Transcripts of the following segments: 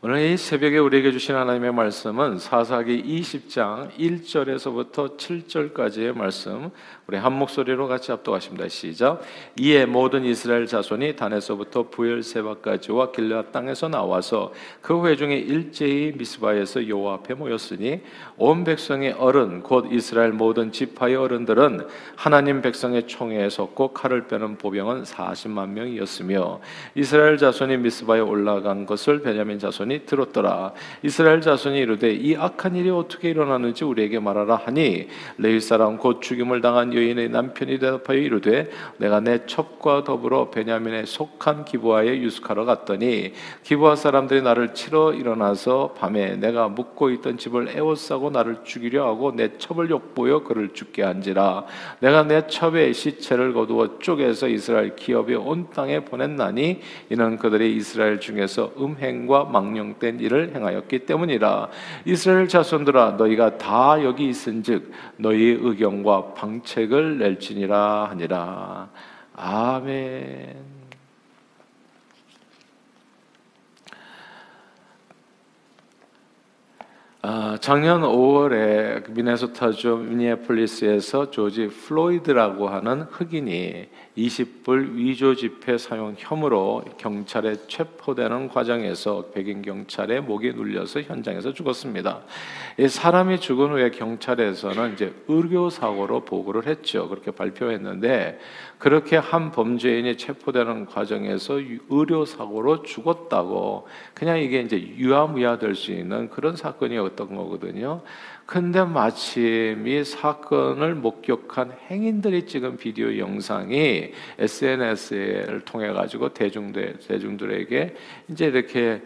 오늘 이 새벽에 우리에게 주신 하나님의 말씀은 사사기 20장 1절에서부터 7절까지의 말씀, 우리 한 목소리로 같이 합독하십니다. 시작. 이에 모든 이스라엘 자손이 단에서부터 부엘세바까지와 길앗 땅에서 나와서 그 회중이 일제히 미스바에서 여호와 앞에 모였으니 온 백성의 어른 곧 이스라엘 모든 지파의 어른들은 하나님 백성의 총회에 섰고 칼을 빼는 보병은 40만 명이었으며 이스라엘 자손이 미스바에 올라간 것을 베냐민 자손이 들었더라. 이스라엘 자손이 이르되 이 악한 일이 어떻게 일어나는지 우리에게 말하라 하니 레위 사람 곧 죽임을 당한 여인의 남편이 대답하여 이르되 내가 내 첩과 더불어 베냐민에 속한 기브아에 유숙하러 갔더니 기브아 사람들이 나를 치러 일어나서 밤에 내가 묵고 있던 집을 에워싸고 나를 죽이려 하고 내 첩을 욕보여 그를 죽게 한지라. 내가 내 첩의 시체를 거두어 쪼개서 이스라엘 기업의 온 땅에 보냈나니 이는 그들이 이스라엘 중에서 음행과 망령 된 일을 행하였기 때문이라. 이스라엘 자손들아 너희가 다 여기 있은즉 너희의 의견과 방책을 낼지니라 하니라. 아멘. 작년 5월에 미네소타주 미니애폴리스에서 조지 플로이드라고 하는 흑인이 20불 위조 지폐 사용 혐의로 경찰에 체포되는 과정에서 백인 경찰의 목이 눌려서 현장에서 죽었습니다. 이 사람이 죽은 후에 경찰에서는 이제 의료 사고로 보고를 했죠. 그렇게 발표했는데 그렇게 한 범죄인이 체포되는 과정에서 의료 사고로 죽었다고 그냥 이게 이제 유야무야 될 수 있는 그런 사건이었던 거거든요. 근데 마침 이 사건을 목격한 행인들이 찍은 비디오 영상이 SNS를 통해 가지고 대중들에게 이제 이렇게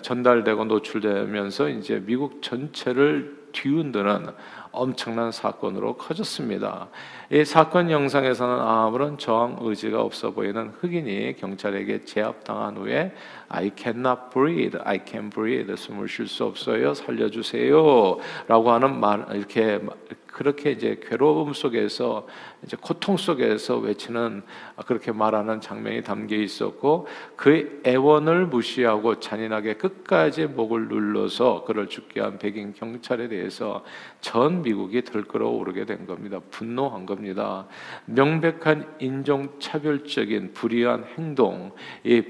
전달되고 노출되면서 이제 미국 전체를 뒤흔드는 엄청난 사건으로 커졌습니다. 이 사건 영상에서는 아무런 저항 의지가 없어 보이는 흑인이 경찰에게 제압당한 후에 I cannot breathe, I can't breathe, 숨을 쉴 수 없어요, 살려주세요 라고 하는 말, 이렇게 그렇게 이제 괴로움 속에서 이제 고통 속에서 외치는 그렇게 말하는 장면이 담겨 있었고 그의 애원을 무시하고 잔인하게 끝까지 목을 눌러서 그를 죽게 한 백인 경찰에 대해서 전 미국이 들끓어 오르게 된 겁니다. 분노한 겁니다. 명백한 인종차별적인 불의한 행동, 이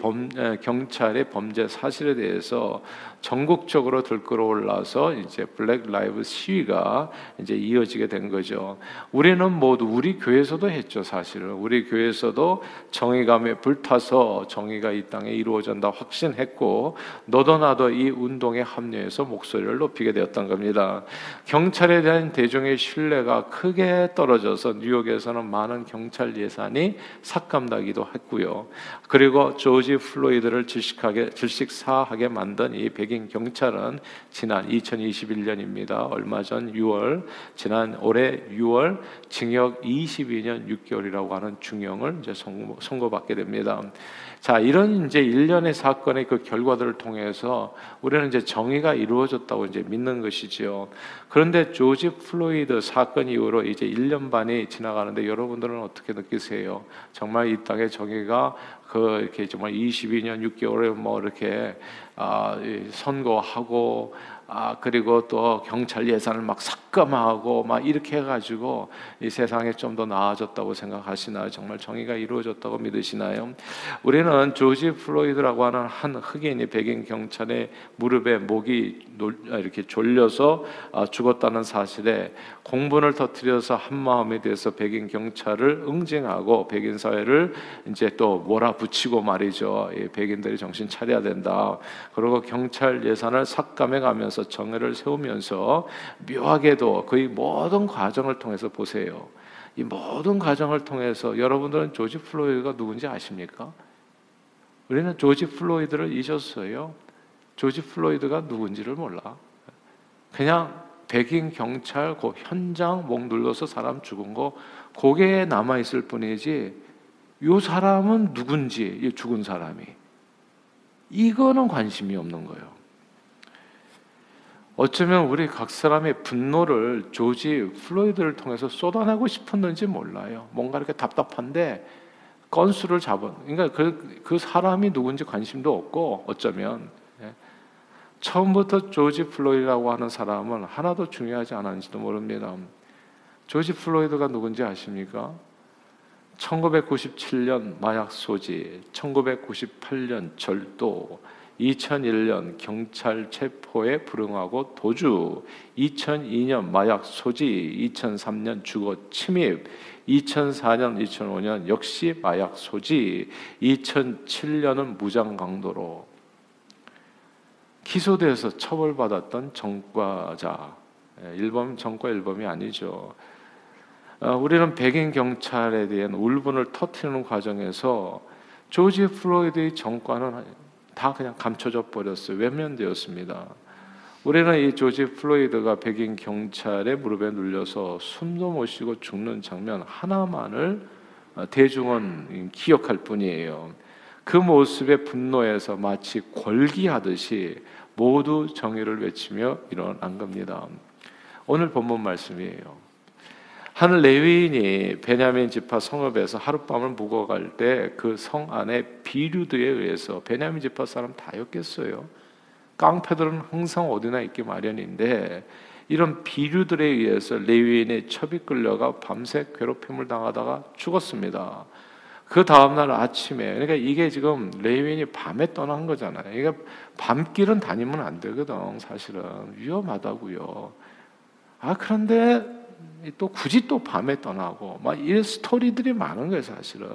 경찰의 범죄 사실에 대해서 전국적으로 들끓어 올라서 이제 블랙 라이브 시위가 이제 이어지게 된 거죠. 우리는 모두 우리 교회에서도 했죠. 사실은 우리 교회에서도 정의감에 불타서 정의가 이 땅에 이루어진다 확신했고 너도 나도 이 운동에 합류해서 목소리를 높이게 되었던 겁니다. 경찰에 대한 대중의 신뢰가 크게 떨어져서 뉴욕에서는 많은 경찰 예산이 삭감되기도 했고요. 그리고 조지 플로이드를 질식사하게 만든 이 백인 경찰은 지난 2021년입니다. 얼마 전 6월, 지난 올해 6월 징역 22년 6개월이라고 하는 중형을 이제 선고받게 됩니다. 자, 이런 이제 일련의 사건의 그 결과들을 통해서 우리는 이제 정의가 이루어졌다고 이제 믿는 것이지요. 그런데 조지 플로이드 사건 이후로 이제 1년 반이 지나가는데 여러분들은 어떻게 느끼세요? 정말 이 땅의 정의가 그 이렇게 정말 22년 6개월에 뭐 이렇게 선고하고 그리고 또 경찰 예산을 막 삭감하고 막 이렇게 해가지고 이 세상에 좀 더 나아졌다고 생각하시나요? 정말 정의가 이루어졌다고 믿으시나요? 우리는 조지 플로이드라고 하는 한 흑인이 백인 경찰의 무릎에 목이 이렇게 졸려서 죽었다는 사실에 공분을 터뜨려서 한 마음에 대해서 백인 경찰을 응징하고 백인 사회를 이제 또 몰아붙이고 말이죠. 이 백인들이 정신 차려야 된다. 그리고 경찰 예산을 삭감해가면서 정의를 세우면서 묘하게도 그의 모든 과정을 통해서 보세요. 이 모든 과정을 통해서 여러분들은 조지 플로이드가 누군지 아십니까? 우리는 조지 플로이드를 잊었어요. 조지 플로이드가 누군지를 몰라. 그냥 백인 경찰 그 현장 목 눌러서 사람 죽은 거 그게 남아있을 뿐이지 이 사람은 누군지, 이 죽은 사람이 이거는 관심이 없는 거예요. 어쩌면 우리 각 사람의 분노를 조지 플로이드를 통해서 쏟아내고 싶었는지 몰라요. 뭔가 이렇게 답답한데 건수를 잡은, 그러니까 그 사람이 누군지 관심도 없고 어쩌면 처음부터 조지 플로이드라고 하는 사람은 하나도 중요하지 않았는지도 모릅니다. 조지 플로이드가 누군지 아십니까? 1997년 마약 소지, 1998년 절도, 2001년 경찰 체포에 불응하고 도주, 2002년 마약 소지, 2003년 주거 침입, 2004년, 2005년 역시 마약 소지, 2007년은 무장 강도로 기소돼서 처벌받았던 전과자, 일범, 전과 일범이 아니죠. 우리는 백인 경찰에 대한 울분을 터뜨리는 과정에서 조지 플로이드의 전과는 다 그냥 감춰져 버렸어요. 외면되었습니다. 우리는 이 조지 플로이드가 백인 경찰의 무릎에 눌려서 숨도 못 쉬고 죽는 장면 하나만을 대중은 기억할 뿐이에요. 그 모습에 분노해서 마치 궐기하듯이 모두 정의를 외치며 일어난 겁니다. 오늘 본문 말씀이에요. 한 레위인이 베냐민 지파 성읍에서 하룻밤을 묵어갈 때 그 성 안에 비류드에 의해서, 베냐민 지파 사람 다였겠어요. 깡패들은 항상 어디나 있기 마련인데 이런 비류들에 의해서 레위인의 첩이 끌려가 밤새 괴롭힘을 당하다가 죽었습니다. 그 다음날 아침에, 그러니까 이게 지금 레위인이 밤에 떠난 거잖아요. 그러니까 밤길은 다니면 안 되거든. 사실은 위험하다고요. 아, 그런데 또 굳이 또 밤에 떠나고 막 이런 스토리들이 많은 거예요. 사실은.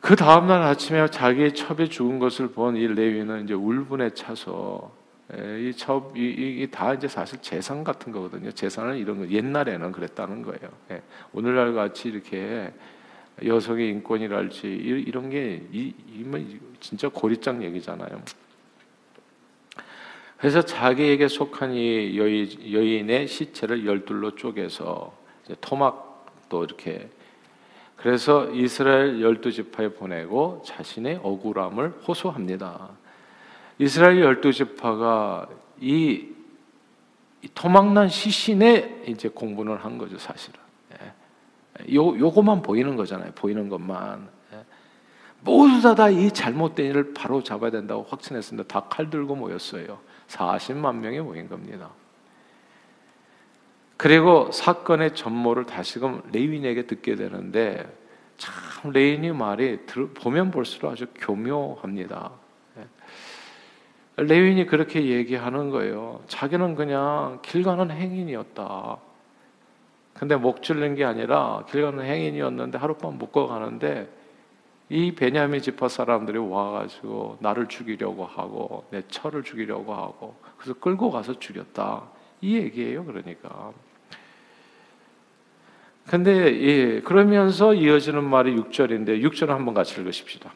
그 다음날 아침에 자기의 첩이 죽은 것을 본 이 레위는 이제 울분에 차서, 이 첩, 이게 다 이제 사실 재산 같은 거거든요. 재산은 이런 거, 옛날에는 그랬다는 거예요. 예. 오늘날 같이 이렇게 여성의 인권이랄지 이런 게 진짜 고리장 얘기잖아요. 그래서 자기에게 속한 이 여인의 시체를 12로 쪼개서 이제 토막도 이렇게, 그래서 이스라엘 12지파에 보내고 자신의 억울함을 호소합니다. 이스라엘 12지파가 이 토막난 시신에 이제 공분을 한 거죠, 사실은. 예. 요것만 보이는 거잖아요, 보이는 것만. 예. 모두 다 이 잘못된 일을 바로 잡아야 된다고 확신했습니다. 다 칼 들고 모였어요. 40만 명이 모인 겁니다. 그리고 사건의 전모를 다시금 레위인에게 듣게 되는데, 참 레위인의 말이 보면 볼수록 아주 교묘합니다. 레위인이 그렇게 얘기하는 거예요. 자기는 그냥 길 가는 행인이었다. 근데 목 줄린 게 아니라 길 가는 행인이었는데 하룻밤 묶어 가는데 이 베냐민 지파 사람들이 와가지고 나를 죽이려고 하고 내 철을 죽이려고 하고 그래서 끌고 가서 죽였다. 이 얘기예요. 그러니까. 근데 예, 그러면서 이어지는 말이 6절인데 6절 한번 같이 읽으십시다.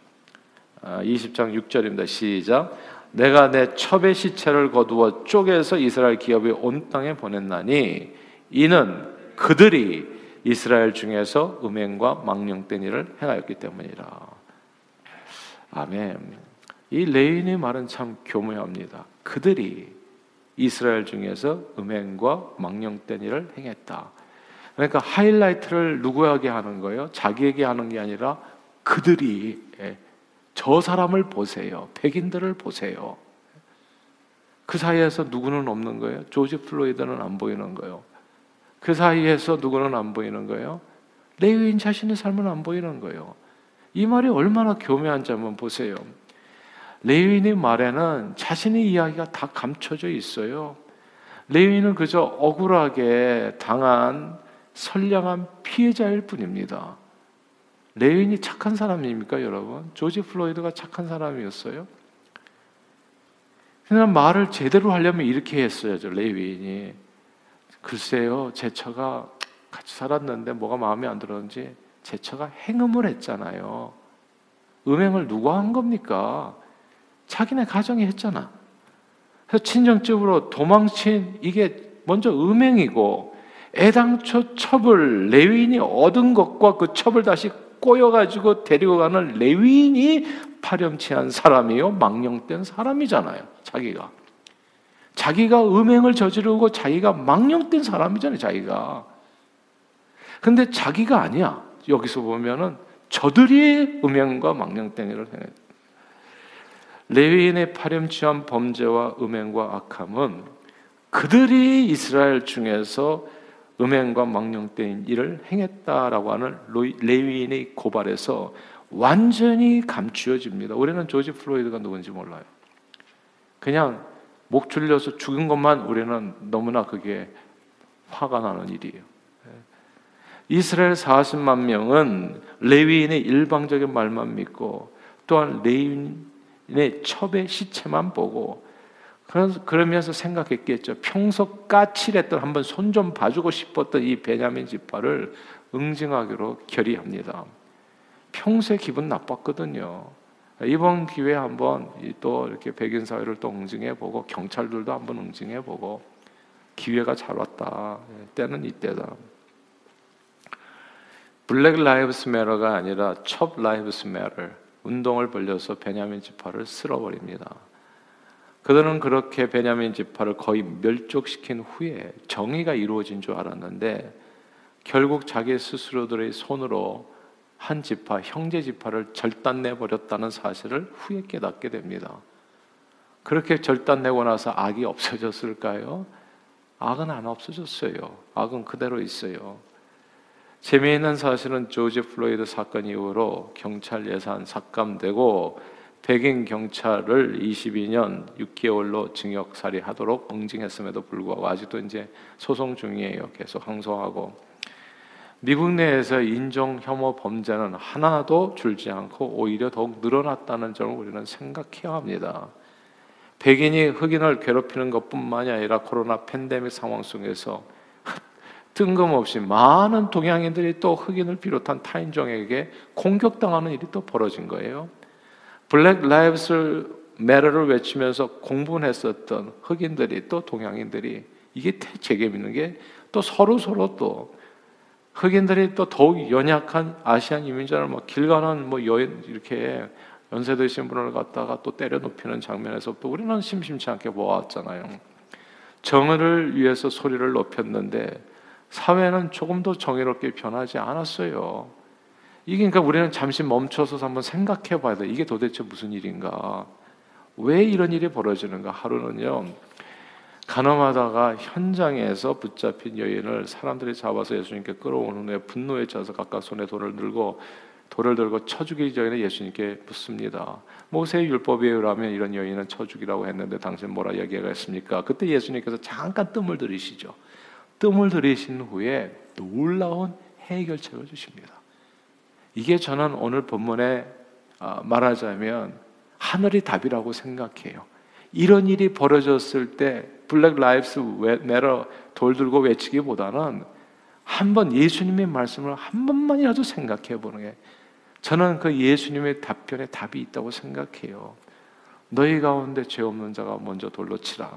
20장 6절입니다. 시작. 내가 내 첩의 시체를 거두어 쪼개서 이스라엘 기업의 온 땅에 보냈나니 이는 그들이 이스라엘 중에서 음행과 망령된 일을 행하였기 때문이라. 아멘. 이 레인의 말은 참 교묘합니다. 그들이 이스라엘 중에서 음행과 망령된 일을 행했다. 그러니까 하이라이트를 누구에게 하는 거예요? 자기에게 하는 게 아니라 그들이. 저 사람을 보세요. 백인들을 보세요. 그 사이에서 누구는 없는 거예요? 조지 플로이드는 안 보이는 거예요. 그 사이에서 누구는 안 보이는 거예요? 레위인 자신의 삶은 안 보이는 거예요. 이 말이 얼마나 교묘한지 한번 보세요. 레위인의 말에는 자신의 이야기가 다 감춰져 있어요. 레위인은 그저 억울하게 당한 선량한 피해자일 뿐입니다. 레위인이 착한 사람입니까, 여러분? 조지 플로이드가 착한 사람이었어요? 그냥 말을 제대로 하려면 이렇게 했어야죠, 레위인이. 글쎄요, 제 처가 같이 살았는데 뭐가 마음에 안 들었는지 제 처가 행음을 했잖아요. 음행을 누가 한 겁니까? 자기네 가정이 했잖아. 그래서 친정집으로 도망친 이게 먼저 음행이고, 애당초 첩을 레위인이 얻은 것과 그 첩을 다시 꼬여가지고 데리고 가는 레위인이 파렴치한 사람이요, 망령된 사람이잖아요. 자기가 음행을 저지르고 자기가 망령된 사람이잖아요, 자기가. 근데 자기가 아니야. 여기서 보면은 저들이 음행과 망령된 일을 행해. 레위인의 파렴치한 범죄와 음행과 악함은 그들이 이스라엘 중에서 음행과 망령된 일을 행했다라고 하는 레위인의 고발에서 완전히 감추어집니다. 우리는 조지 플로이드가 누군지 몰라요. 그냥 목 졸려서 죽은 것만 우리는 너무나 그게 화가 나는 일이에요. 이스라엘 40만 명은 레위인의 일방적인 말만 믿고 또한 레위인의 첩의 시체만 보고 그러면서 생각했겠죠. 평소 까칠했던 한번 손 좀 봐주고 싶었던 이 베냐민 지파를 응징하기로 결의합니다. 평소에 기분 나빴거든요. 이번 기회에 한번 또 이렇게 백인 사회를 또 응징해보고 경찰들도 한번 응징해보고 기회가 잘 왔다. 때는 이때다. 블랙 라이브스 매터가 아니라 첩 라이브스 매터 운동을 벌려서 베냐민 지파를 쓸어버립니다. 그들은 그렇게 베냐민 지파를 거의 멸족시킨 후에 정의가 이루어진 줄 알았는데 결국 자기 스스로들의 손으로 한 지파, 형제 지파를 절단내버렸다는 사실을 후에 깨닫게 됩니다. 그렇게 절단내고 나서 악이 없어졌을까요? 악은 안 없어졌어요. 악은 그대로 있어요. 재미있는 사실은 조지 플로이드 사건 이후로 경찰 예산 삭감되고 백인 경찰을 22년 6개월로 징역 살이하도록 응징했음에도 불구하고 아직도 이제 소송 중이에요. 계속 항소하고 미국 내에서 인종 혐오 범죄는 하나도 줄지 않고 오히려 더욱 늘어났다는 점을 우리는 생각해야 합니다. 백인이 흑인을 괴롭히는 것뿐만이 아니라 코로나 팬데믹 상황 속에서 뜬금없이 많은 동양인들이 또 흑인을 비롯한 타인종에게 공격당하는 일이 또 벌어진 거예요. 블랙 라이브스 매터를 외치면서 공분했었던 흑인들이 또 동양인들이 이게 재미있는 게 또 서로 또 흑인들이 또 더욱 연약한 아시안 이민자를 막 길 가는 여인 이렇게 연세 드신 분을 갖다가 또 때려 눕히는 장면에서 또 우리는 심심치 않게 보았잖아요. 정의를 위해서 소리를 높였는데 사회는 조금도 정의롭게 변하지 않았어요. 이게 그러니까 우리는 잠시 멈춰서 한번 생각해 봐야 돼. 이게 도대체 무슨 일인가? 왜 이런 일이 벌어지는가? 하루는요. 간음하다가 현장에서 붙잡힌 여인을 사람들이 잡아서 예수님께 끌어오는 후에 분노에 차서 각각 손에 돌을 들고 쳐 죽이기 전에 예수님께 묻습니다. 모세의 율법에 의하면 이런 여인은 쳐 죽이라고 했는데 당신 뭐라 이야기하겠습니까? 그때 예수님께서 잠깐 뜸을 들이시죠. 뜸을 들이신 후에 놀라운 해결책을 주십니다. 이게 저는 오늘 본문에 말하자면 하늘이 답이라고 생각해요. 이런 일이 벌어졌을 때 블랙 라이브스 매터 돌 들고 외치기보다는 한번 예수님의 말씀을 한 번만이라도 생각해 보는 게 저는 그 예수님의 답변에 답이 있다고 생각해요. 너희 가운데 죄 없는 자가 먼저 돌로 치라.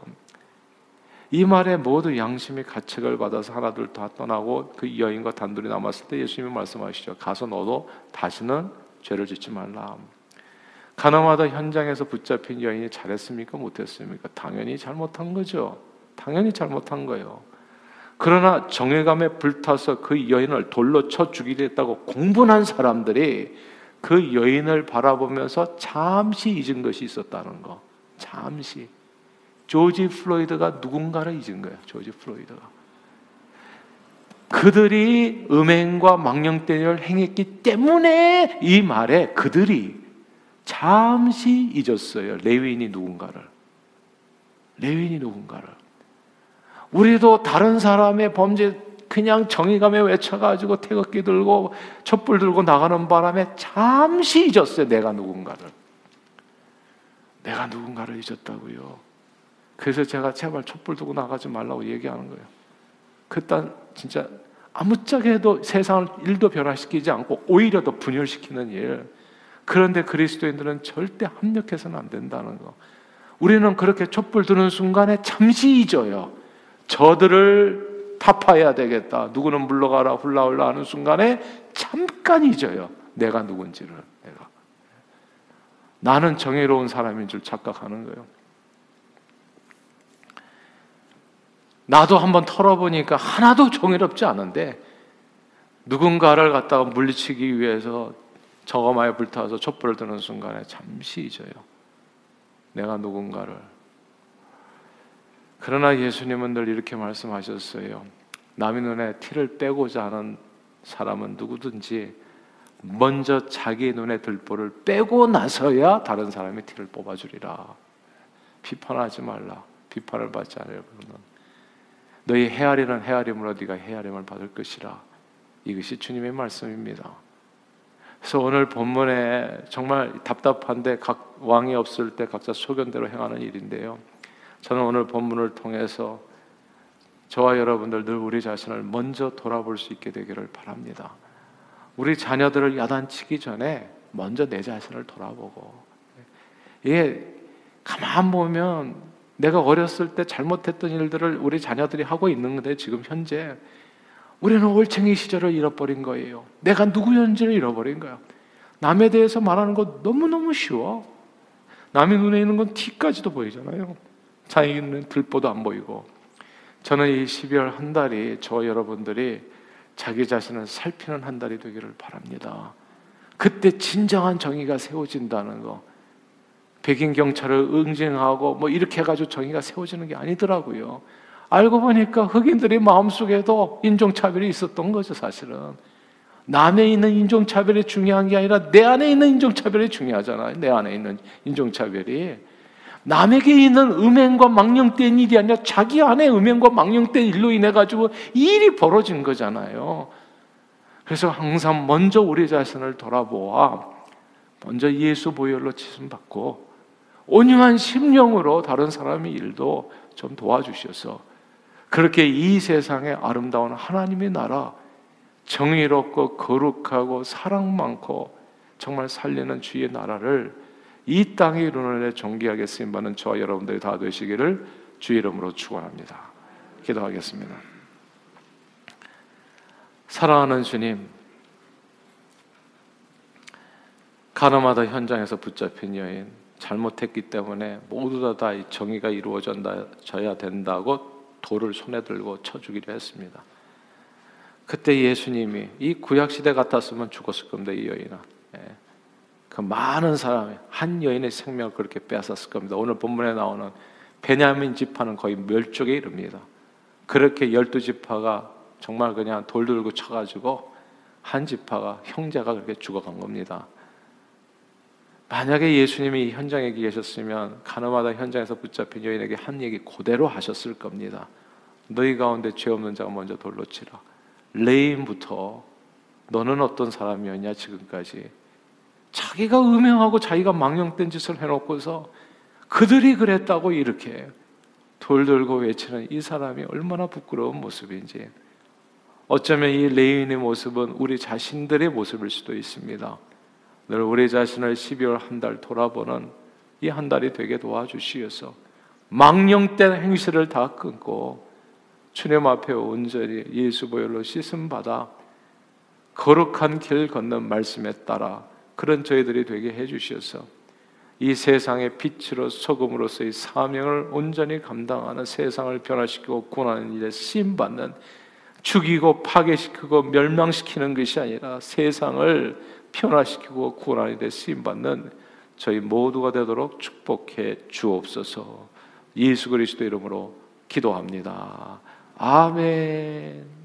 이 말에 모두 양심의 가책을 받아서 하나둘 다 떠나고 그 여인과 단둘이 남았을 때 예수님이 말씀하시죠. 가서 너도 다시는 죄를 짓지 말라. 가늠하다 현장에서 붙잡힌 여인이 잘했습니까? 못했습니까? 당연히 잘못한 거죠. 당연히 잘못한 거예요. 그러나 정의감에 불타서 그 여인을 돌로 쳐 죽이겠다고 공분한 사람들이 그 여인을 바라보면서 잠시 잊은 것이 있었다는 거. 잠시. 조지 플로이드가 누군가를 잊은 거예요. 조지 플로이드가. 그들이 음행과 망령된 일을 행했기 때문에 이 말에 그들이 잠시 잊었어요. 레위인이 누군가를. 우리도 다른 사람의 범죄 그냥 정의감에 외쳐가지고 태극기 들고 촛불 들고 나가는 바람에 잠시 잊었어요. 내가 누군가를 잊었다고요. 그래서 제가 제발 촛불 두고 나가지 말라고 얘기하는 거예요. 그딴 진짜 아무짝에도 세상을 일도 변화시키지 않고 오히려 더 분열시키는 일. 그런데 그리스도인들은 절대 합력해서는 안 된다는 거. 우리는 그렇게 촛불 드는 순간에 잠시 잊어요. 저들을 타파해야 되겠다. 누구는 물러가라 훌라훌라 하는 순간에 잠깐 잊어요. 내가 누군지를. 내가. 나는 정의로운 사람인 줄 착각하는 거예요. 나도 한번 털어보니까 하나도 정의롭지 않은데 누군가를 갖다가 물리치기 위해서 저거마에 불타서 촛불을 드는 순간에 잠시 잊어요. 내가 누군가를. 그러나 예수님은 늘 이렇게 말씀하셨어요. 남의 눈에 티를 빼고자 하는 사람은 누구든지 먼저 자기 눈에 들보를 빼고 나서야 다른 사람의 티를 뽑아주리라. 비판하지 말라. 비판을 받지 않으려면 너희 헤아리는 헤아림으로 네가 헤아림을 받을 것이라. 이것이 주님의 말씀입니다. 그래서 오늘 본문에 정말 답답한데 각 왕이 없을 때 각자 소견대로 행하는 일인데요, 저는 오늘 본문을 통해서 저와 여러분들 늘 우리 자신을 먼저 돌아볼 수 있게 되기를 바랍니다. 우리 자녀들을 야단치기 전에 먼저 내 자신을 돌아보고, 이게 가만 보면 내가 어렸을 때 잘못했던 일들을 우리 자녀들이 하고 있는 건데 지금 현재 우리는 올챙이 시절을 잃어버린 거예요. 내가 누구였는지를 잃어버린 거야. 남에 대해서 말하는 거 너무너무 쉬워. 남의 눈에 있는 건 티까지도 보이잖아요. 자기는 들보도 안 보이고. 저는 이 12월 한 달이 저 여러분들이 자기 자신을 살피는 한 달이 되기를 바랍니다. 그때 진정한 정의가 세워진다는 거. 백인 경찰을 응징하고 뭐 이렇게 해가지고 정의가 세워지는 게 아니더라고요. 알고 보니까 흑인들의 마음속에도 인종차별이 있었던 거죠. 사실은 남에 있는 인종차별이 중요한 게 아니라 내 안에 있는 인종차별이 중요하잖아요. 내 안에 있는 인종차별이 남에게 있는 음행과 망령된 일이 아니라 자기 안에 음행과 망령된 일로 인해가지고 이 일이 벌어진 거잖아요. 그래서 항상 먼저 우리 자신을 돌아보아 먼저 예수 보혈로 씻음받고 온유한 심령으로 다른 사람의 일도 좀 도와주셔서 그렇게 이 세상의 아름다운 하나님의 나라, 정의롭고 거룩하고 사랑 많고 정말 살리는 주의 나라를 이 땅의 이루는 데 존귀하게 쓰임받는 저와 여러분들이 다 되시기를 주의 이름으로 축원합니다. 기도하겠습니다. 사랑하는 주님, 가나마다 현장에서 붙잡힌 여인, 잘못했기 때문에 모두 다 정의가 이루어져야 된다고 돌을 손에 들고 쳐주기로 했습니다. 그때 예수님이, 이 구약시대 같았으면 죽었을 겁니다. 이 여인은 그 많은 사람이 한 여인의 생명을 그렇게 뺏었을 겁니다. 오늘 본문에 나오는 베냐민 지파는 거의 멸족에 이릅니다. 그렇게 12지파가 정말 그냥 돌 들고 쳐가지고 한 지파가, 형제가 그렇게 죽어간 겁니다. 만약에 예수님이 현장에 계셨으면 가나마다 현장에서 붙잡힌 여인에게 한 얘기 그대로 하셨을 겁니다. 너희 가운데 죄 없는 자가 먼저 돌로 치라. 레인부터 너는 어떤 사람이었냐 지금까지. 자기가 음행하고 자기가 망령된 짓을 해놓고서 그들이 그랬다고 이렇게 돌 들고 외치는 이 사람이 얼마나 부끄러운 모습인지. 어쩌면 이 레인의 모습은 우리 자신들의 모습일 수도 있습니다. 늘 우리 자신을 12월 한 달 돌아보는 이 한 달이 되게 도와주시어서 망령된 행실을 다 끊고 주님 앞에 온전히 예수 보혈로 씻음받아 거룩한 길 걷는 말씀에 따라 그런 저희들이 되게 해주시어서 이 세상의 빛으로 소금으로서의 사명을 온전히 감당하는, 세상을 변화시키고 구원하는 일에 쓰임받는, 죽이고 파괴시키고 멸망시키는 것이 아니라 세상을 변화시키고 구원하는 데 쓰임받는 저희 모두가 되도록 축복해 주옵소서. 예수 그리스도 이름으로 기도합니다. 아멘.